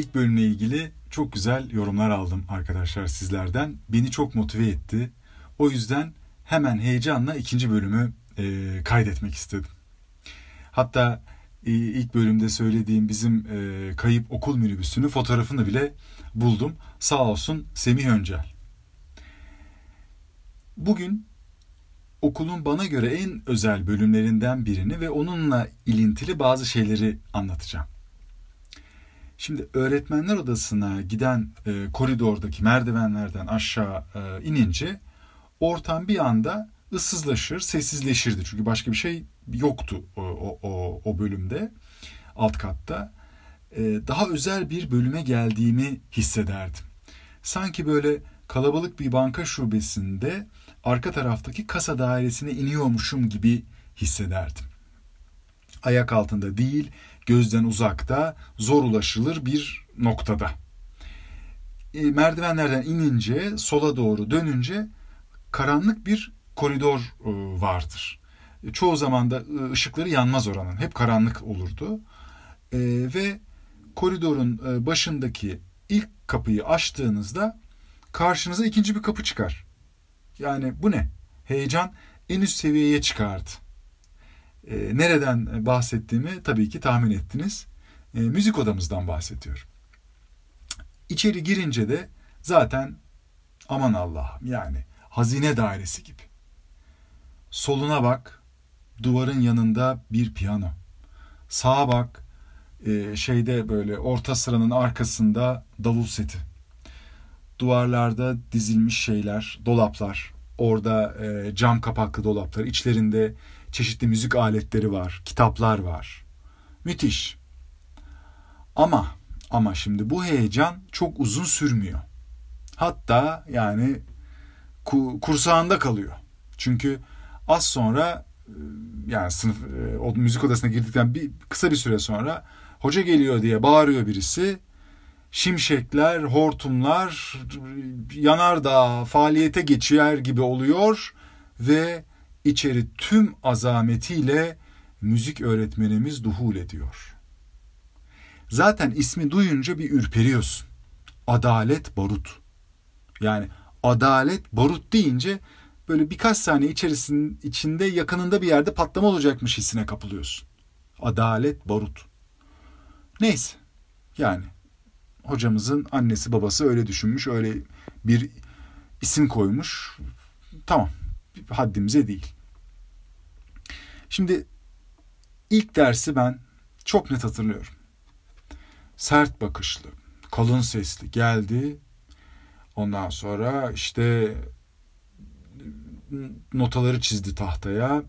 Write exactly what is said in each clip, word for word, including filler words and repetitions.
ilk bölümle ilgili çok güzel yorumlar aldım arkadaşlar sizlerden. Beni çok motive etti. O yüzden hemen heyecanla ikinci bölümü e, kaydetmek istedim. Hatta e, ilk bölümde söylediğim bizim e, kayıp okul minibüsünün fotoğrafını bile buldum. Sağ olsun Semih Öncel. Bugün okulun bana göre en özel bölümlerinden birini ve onunla ilintili bazı şeyleri anlatacağım. Şimdi öğretmenler odasına giden e, koridordaki merdivenlerden aşağı e, inince ortam bir anda ıssızlaşır, sessizleşirdi. Çünkü başka bir şey yoktu o, o, o, o bölümde, alt katta. E, daha özel bir bölüme geldiğimi hissederdim. Sanki böyle kalabalık bir banka şubesinde arka taraftaki kasa dairesine iniyormuşum gibi hissederdim. Ayak altında değil, gözden uzakta, zor ulaşılır bir noktada. E, merdivenlerden inince, sola doğru dönünce karanlık bir koridor e, vardır. E, çoğu zaman da e, ışıkları yanmaz oranın. Hep karanlık olurdu. E, ve koridorun e, başındaki ilk kapıyı açtığınızda karşınıza ikinci bir kapı çıkar. Yani bu ne? Heyecan en üst seviyeye çıkardı. E, nereden bahsettiğimi tabii ki tahmin ettiniz. E, müzik odamızdan bahsediyorum. İçeri girince de zaten aman Allah'ım, yani hazine dairesi gibi. Soluna bak, duvarın yanında bir piyano. Sağa bak, e, şeyde böyle orta sıranın arkasında davul seti. Duvarlarda dizilmiş şeyler, dolaplar. Orada e, cam kapaklı dolaplar. İçlerinde çeşitli müzik aletleri var, kitaplar var. Müthiş. Ama ama şimdi bu heyecan çok uzun sürmüyor. Hatta yani ku, kursağında kalıyor. Çünkü az sonra yani sınıf o müzik odasına girdikten bir kısa bir süre sonra hoca geliyor diye bağırıyor birisi. Şimşekler, hortumlar, yanardağ faaliyete geçiyor gibi oluyor ve içeri tüm azametiyle müzik öğretmenimiz duhul ediyor. Zaten ismi duyunca bir ürperiyorsun. Adalet Barut. Yani Adalet Barut deyince böyle birkaç saniye içerisinde içinde yakınında bir yerde patlama olacakmış hissine kapılıyorsun. Adalet Barut. Neyse yani. Hocamızın annesi babası öyle düşünmüş, öyle bir isim koymuş. Tamam, haddimize değil. Şimdi ilk dersi ben çok net hatırlıyorum. Sert bakışlı, kalın sesli geldi. Ondan sonra işte notaları çizdi tahtaya.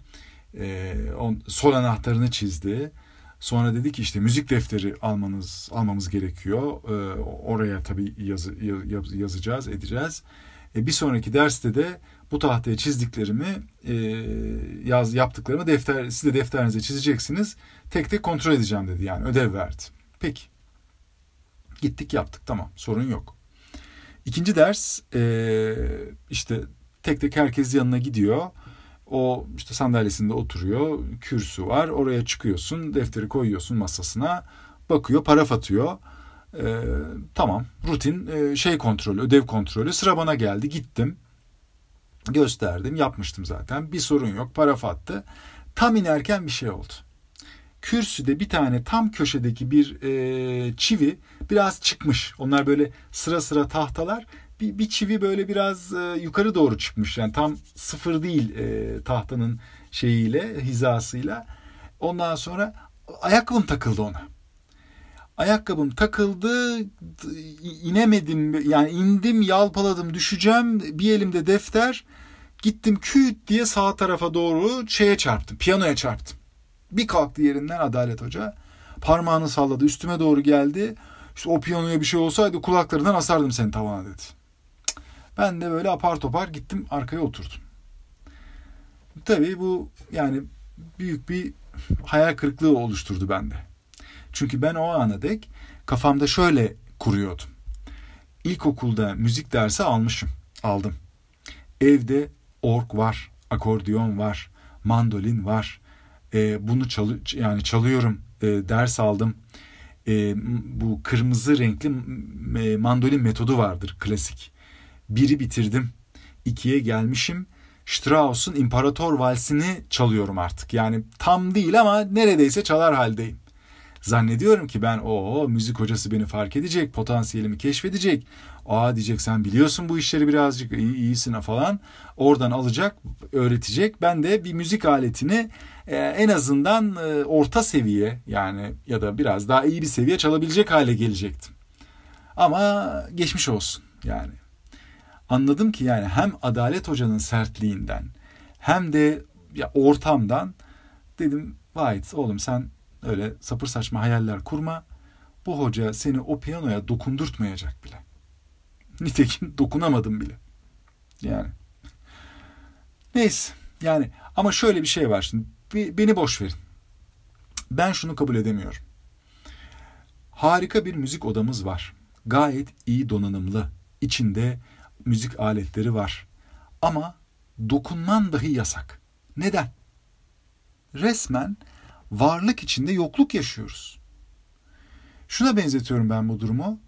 Sol anahtarını çizdi. Sonra dedi ki işte müzik defteri almanız almamız gerekiyor. Ee, oraya tabii yazı, yaz, yazacağız, edeceğiz. Ee, bir sonraki derste de bu tahtaya çizdiklerimi, e, yaz yaptıklarımı defter, siz de defterinize çizeceksiniz. Tek tek kontrol edeceğim dedi, yani ödev verdi. Peki. Gittik, yaptık, tamam, sorun yok. İkinci ders e, işte tek tek herkes yanına gidiyor. O işte sandalyesinde oturuyor, kürsü var, oraya çıkıyorsun, defteri koyuyorsun masasına, bakıyor, paraf atıyor. Ee, tamam, rutin e, şey kontrolü, ödev kontrolü, sıra bana geldi, gittim, gösterdim, yapmıştım zaten, bir sorun yok, paraf attı. Tam inerken bir şey oldu. Kürsüde bir tane tam köşedeki bir e, çivi biraz çıkmış, onlar böyle sıra sıra tahtalar. Bir, bir çivi böyle biraz e, yukarı doğru çıkmış. Yani tam sıfır değil e, tahtanın şeyiyle, hizasıyla. Ondan sonra ayakkabım takıldı ona. Ayakkabım takıldı, inemedim, yani indim, yalpaladım, düşeceğim. Bir elimde defter. Gittim küt diye sağ tarafa doğru şeye çarptım, piyanoya çarptım. Bir kalktı yerinden Adalet Hoca. Parmağını salladı, üstüme doğru geldi. İşte o piyanoya bir şey olsaydı kulaklarından asardım seni tavana dedi. Ben de böyle apar topar gittim arkaya oturdum. Tabii bu yani büyük bir hayal kırıklığı oluşturdu bende. Çünkü ben o ana dek kafamda şöyle kuruyordum. İlkokulda müzik dersi almışım, aldım. Evde org var, akordeon var, mandolin var. E, bunu çalı- yani çalıyorum, e, ders aldım. e, bu kırmızı renkli e, mandolin metodu vardır, klasik. Biri bitirdim, ikiye gelmişim. Strauss'un İmparator Valsi'ni çalıyorum artık. Yani tam değil ama neredeyse çalar haldeyim. Zannediyorum ki ben o müzik hocası beni fark edecek, potansiyelimi keşfedecek. Aa diyecek, sen biliyorsun bu işleri birazcık, iyi, iyisin falan. Oradan alacak, öğretecek. Ben de bir müzik aletini e, en azından e, orta seviye, yani ya da biraz daha iyi bir seviye çalabilecek hale gelecektim. Ama geçmiş olsun yani. Anladım ki yani hem Adalet Hoca'nın sertliğinden hem de ya ortamdan dedim, vay oğlum sen öyle sapır saçma hayaller kurma. Bu hoca seni o piyanoya dokundurtmayacak bile. Nitekim dokunamadım bile. Yani. Neyse yani, ama şöyle bir şey var şimdi. Beni boş verin. Ben şunu kabul edemiyorum. Harika bir müzik odamız var. Gayet iyi donanımlı. İçinde müzik aletleri var. Ama dokunman dahi yasak. Neden? Resmen varlık içinde yokluk yaşıyoruz. Şuna benzetiyorum ben bu durumu.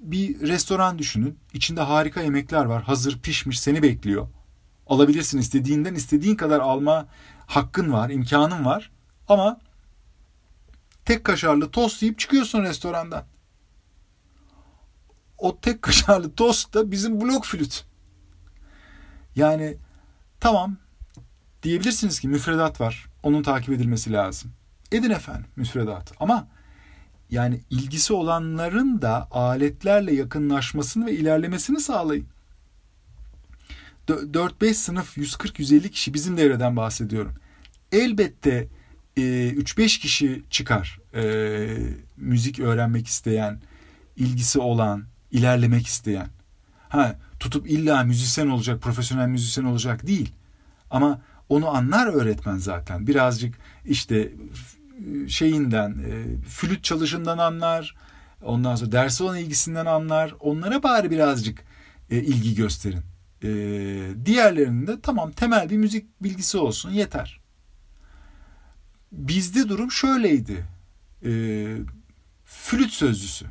Bir restoran düşünün. İçinde harika yemekler var. Hazır, pişmiş, seni bekliyor. Alabilirsin istediğinden, istediğin kadar alma hakkın var, imkanın var. Ama tek kaşarlı tost yiyip çıkıyorsun restorandan. O tek kaşarlı tost da bizim blok flüt. Yani tamam diyebilirsiniz ki müfredat var. Onun takip edilmesi lazım. Edin efendim müfredat. Ama yani ilgisi olanların da aletlerle yakınlaşmasını ve ilerlemesini sağlayın. dört beş sınıf yüz kırk yüz elli kişi, bizim devreden bahsediyorum. Elbette e, üç beş kişi çıkar. E, müzik öğrenmek isteyen, ilgisi olan, ilerlemek isteyen. Ha, tutup illa müzisyen olacak, profesyonel müzisyen olacak değil. Ama onu anlar öğretmen zaten. Birazcık işte şeyinden, flüt çalışından anlar. Ondan sonra derse olan ilgisinden anlar. Onlara bari birazcık ilgi gösterin. Diğerlerinin de tamam temel bir müzik bilgisi olsun yeter. Bizde durum şöyleydi. Flüt sözcüsü.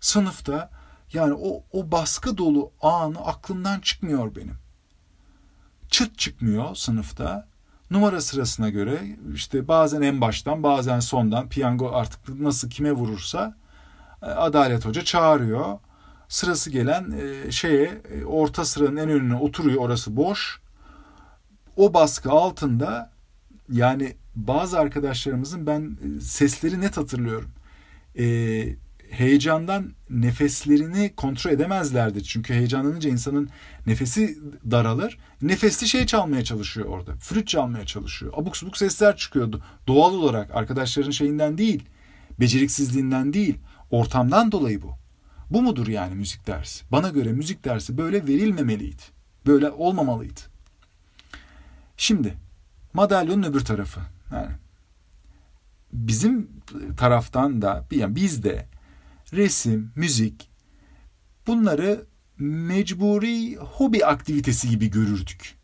Sınıfta yani o, o baskı dolu anı aklımdan çıkmıyor benim. Çıt çıkmıyor sınıfta. Numara sırasına göre işte bazen en baştan bazen sondan, piyango artık nasıl kime vurursa Adalet Hoca çağırıyor. Sırası gelen şeye, orta sıranın en önüne oturuyor, orası boş. O baskı altında yani bazı arkadaşlarımızın, ben sesleri net hatırlıyorum. Eee Heyecandan nefeslerini kontrol edemezlerdi. Çünkü heyecanlanınca insanın nefesi daralır. Nefesli şey çalmaya çalışıyor orada. Flüt çalmaya çalışıyor. Abuk subuk sesler çıkıyordu. Doğal olarak arkadaşların şeyinden değil. Beceriksizliğinden değil. Ortamdan dolayı bu. Bu mudur yani müzik dersi? Bana göre müzik dersi böyle verilmemeliydi. Böyle olmamalıydı. Şimdi madalyonun öbür tarafı. Yani bizim taraftan da, yani biz de resim, müzik, bunları mecburi hobi aktivitesi gibi görürdük.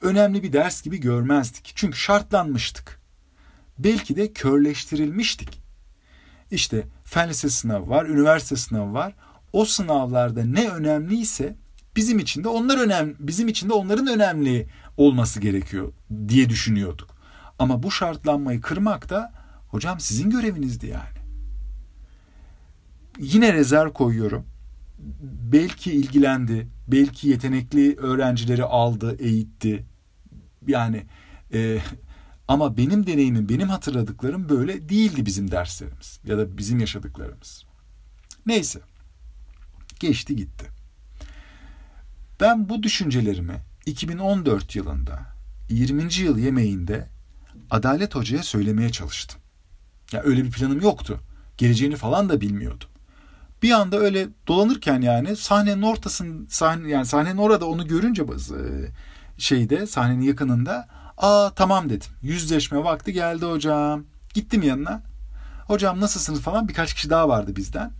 Önemli bir ders gibi görmezdik. Çünkü şartlanmıştık. Belki de körleştirilmiştik. İşte fen lisesi sınavı var, üniversite sınavı var. O sınavlarda ne önemliyse bizim için de onlar önemli, bizim için de onların önemli olması gerekiyor diye düşünüyorduk. Ama bu şartlanmayı kırmak da hocam sizin görevinizdi yani. Yine rezerv koyuyorum. Belki ilgilendi, belki yetenekli öğrencileri aldı, eğitti. Yani e, ama benim deneyimim, benim hatırladıklarım böyle değildi bizim derslerimiz ya da bizim yaşadıklarımız. Neyse. Geçti gitti. Ben bu düşüncelerimi iki bin on dört yılında yirminci yıl yemeğinde Adalet Hoca'ya söylemeye çalıştım. Ya öyle bir planım yoktu. Geleceğini falan da bilmiyordum. Bir anda öyle dolanırken yani sahnenin ortasın sahne, yani sahnenin orada onu görünce şeyde sahnenin yakınında, aa tamam dedim. Yüzleşme vakti geldi hocam. Gittim yanına. Hocam nasılsınız falan, birkaç kişi daha vardı bizden.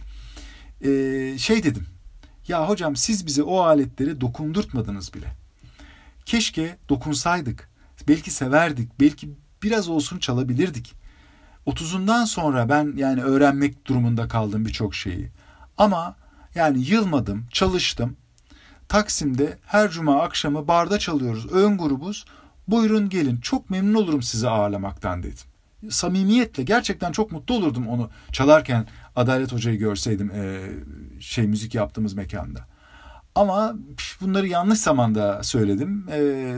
Ee, şey dedim. Ya hocam siz bize o aletleri dokundurtmadınız bile. Keşke dokunsaydık. Belki severdik. Belki biraz olsun çalabilirdik. otuzundan sonra ben yani öğrenmek durumunda kaldım birçok şeyi. Ama yani yılmadım, çalıştım. Taksim'de her cuma akşamı barda çalıyoruz, ön grubuz. Buyurun gelin, çok memnun olurum sizi ağırlamaktan dedim. Samimiyetle gerçekten çok mutlu olurdum onu çalarken Adalet Hoca'yı görseydim şey müzik yaptığımız mekanda. Ama bunları yanlış zamanda söyledim. E,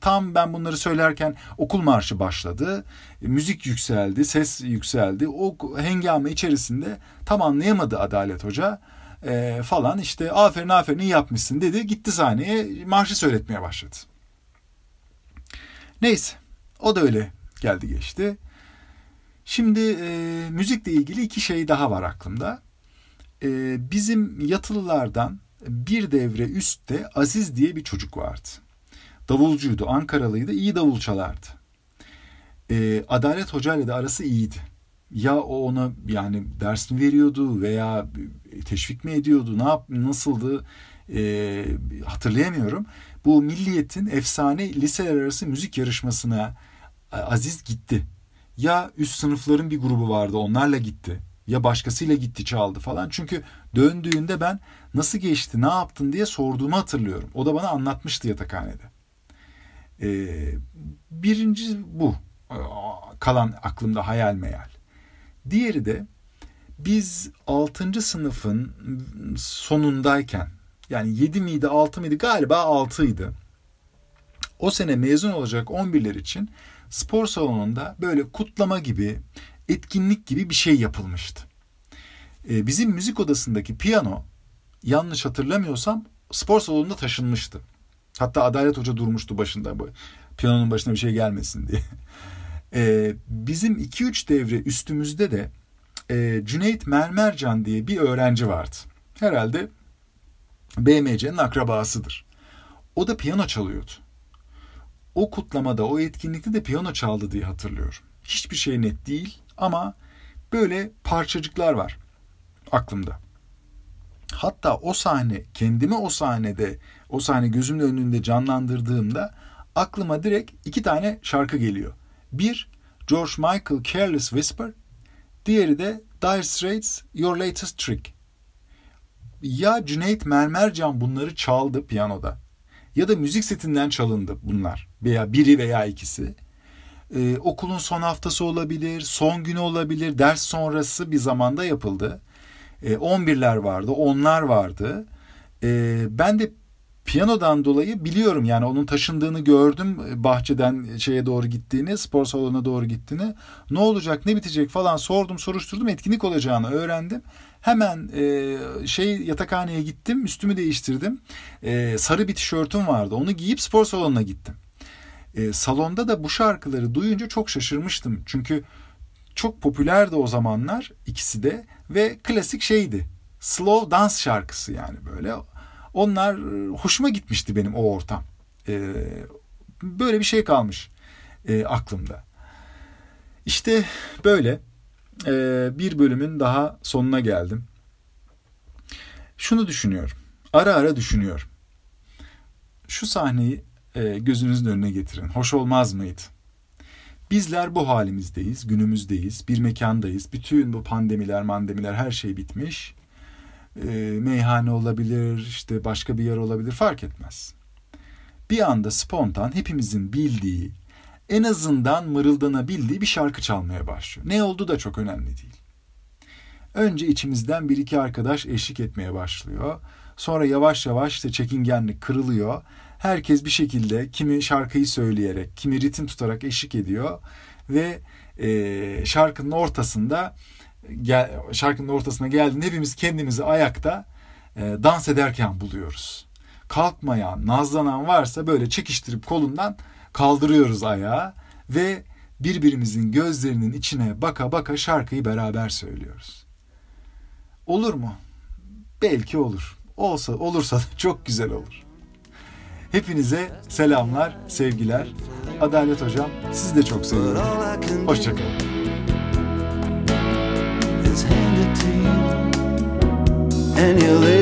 tam ben bunları söylerken okul marşı başladı. E, müzik yükseldi, ses yükseldi. O hengame içerisinde tam anlayamadı Adalet Hoca e, falan. İşte aferin aferin iyi yapmışsın dedi. Gitti sahneye marşı söyletmeye başladı. Neyse o da öyle geldi geçti. Şimdi e, müzikle ilgili iki şey daha var aklımda. E, bizim yatılılardan bir devre üstte Aziz diye bir çocuk vardı. Davulcuydu, Ankaralıydı, iyi davul çalardı. Ee, Adalet Hoca ile de arası iyiydi. Ya o ona yani ders mi veriyordu veya teşvik mi ediyordu, ne yap, nasıldı ee, hatırlayamıyorum. Bu Milliyet'in efsane liseler arası müzik yarışmasına Aziz gitti. Ya üst sınıfların bir grubu vardı, onlarla gitti. Ya başkasıyla gitti çaldı falan. Çünkü döndüğünde ben nasıl geçti, ne yaptın diye sorduğumu hatırlıyorum. O da bana anlatmıştı yatakhanede. Ee, birinci bu. Kalan aklımda hayal meyal. Diğeri de biz altıncı sınıfın sonundayken yani yedi miydi altı mıydı galiba altıydı. O sene mezun olacak on birler için spor salonunda böyle kutlama gibi etkinlik gibi bir şey yapılmıştı. Ee, bizim müzik odasındaki piyano yanlış hatırlamıyorsam spor salonunda taşınmıştı. Hatta Adalet Hoca durmuştu başında. Piyanonun başına bir şey gelmesin diye. Ee, bizim iki üç devre üstümüzde de e, Cüneyt Mermercan diye bir öğrenci vardı. Herhalde B M C'nin akrabasıdır. O da piyano çalıyordu. O kutlamada, o etkinlikte de piyano çaldı diye hatırlıyorum. Hiçbir şey net değil. Ama böyle parçacıklar var aklımda. Hatta o sahne, kendimi o sahnede, o sahne gözümün önünde canlandırdığımda aklıma direkt iki tane şarkı geliyor. Bir, George Michael Careless Whisper. Diğeri de Dire Straits, Your Latest Trick. Ya Cüneyt Mermercan bunları çaldı piyanoda ya da müzik setinden çalındı bunlar veya biri veya ikisi. Ee, okulun son haftası olabilir, son günü olabilir, ders sonrası bir zamanda yapıldı. Ee, on birler vardı, onlar vardı. Ee, ben de piyanodan dolayı biliyorum yani onun taşındığını gördüm bahçeden şeye doğru gittiğini, spor salonuna doğru gittiğini. Ne olacak, ne bitecek falan sordum, soruşturdum, etkinlik olacağını öğrendim. Hemen e, şey yatakhaneye gittim, üstümü değiştirdim. E, sarı bir tişörtüm vardı, onu giyip spor salonuna gittim. E, salonda da bu şarkıları duyunca çok şaşırmıştım. Çünkü çok popülerdi o zamanlar ikisi de ve klasik şeydi. Slow dance şarkısı yani böyle. Onlar hoşuma gitmişti benim o ortam. E, böyle bir şey kalmış e, aklımda. İşte böyle e, bir bölümün daha sonuna geldim. Şunu düşünüyorum. Ara ara düşünüyorum. Şu sahneyi gözünüzün önüne getirin. Hoş olmaz mıydı? Bizler bu halimizdeyiz, günümüzdeyiz, bir mekandayız. Bütün bu pandemiler, mandemiler her şey bitmiş. E, meyhane olabilir, işte başka bir yer olabilir fark etmez. Bir anda spontan hepimizin bildiği, en azından mırıldanabildiği bir şarkı çalmaya başlıyor. Ne oldu da çok önemli değil. Önce içimizden bir iki arkadaş eşlik etmeye başlıyor. Sonra yavaş yavaş işte çekingenlik kırılıyor. Herkes bir şekilde kimi şarkıyı söyleyerek, kimi ritim tutarak eşlik ediyor ve e, şarkının ortasında gel, şarkının ortasına geldiğinde hepimiz kendimizi ayakta e, dans ederken buluyoruz. Kalkmayan, nazlanan varsa böyle çekiştirip kolundan kaldırıyoruz ayağı ve birbirimizin gözlerinin içine baka baka şarkıyı beraber söylüyoruz. Olur mu? Belki olur. Olsa, olursa da çok güzel olur. Hepinize selamlar, sevgiler. Adalet Hocam, sizi de çok seviyorum. Hoşçakalın. Hoşçakalın.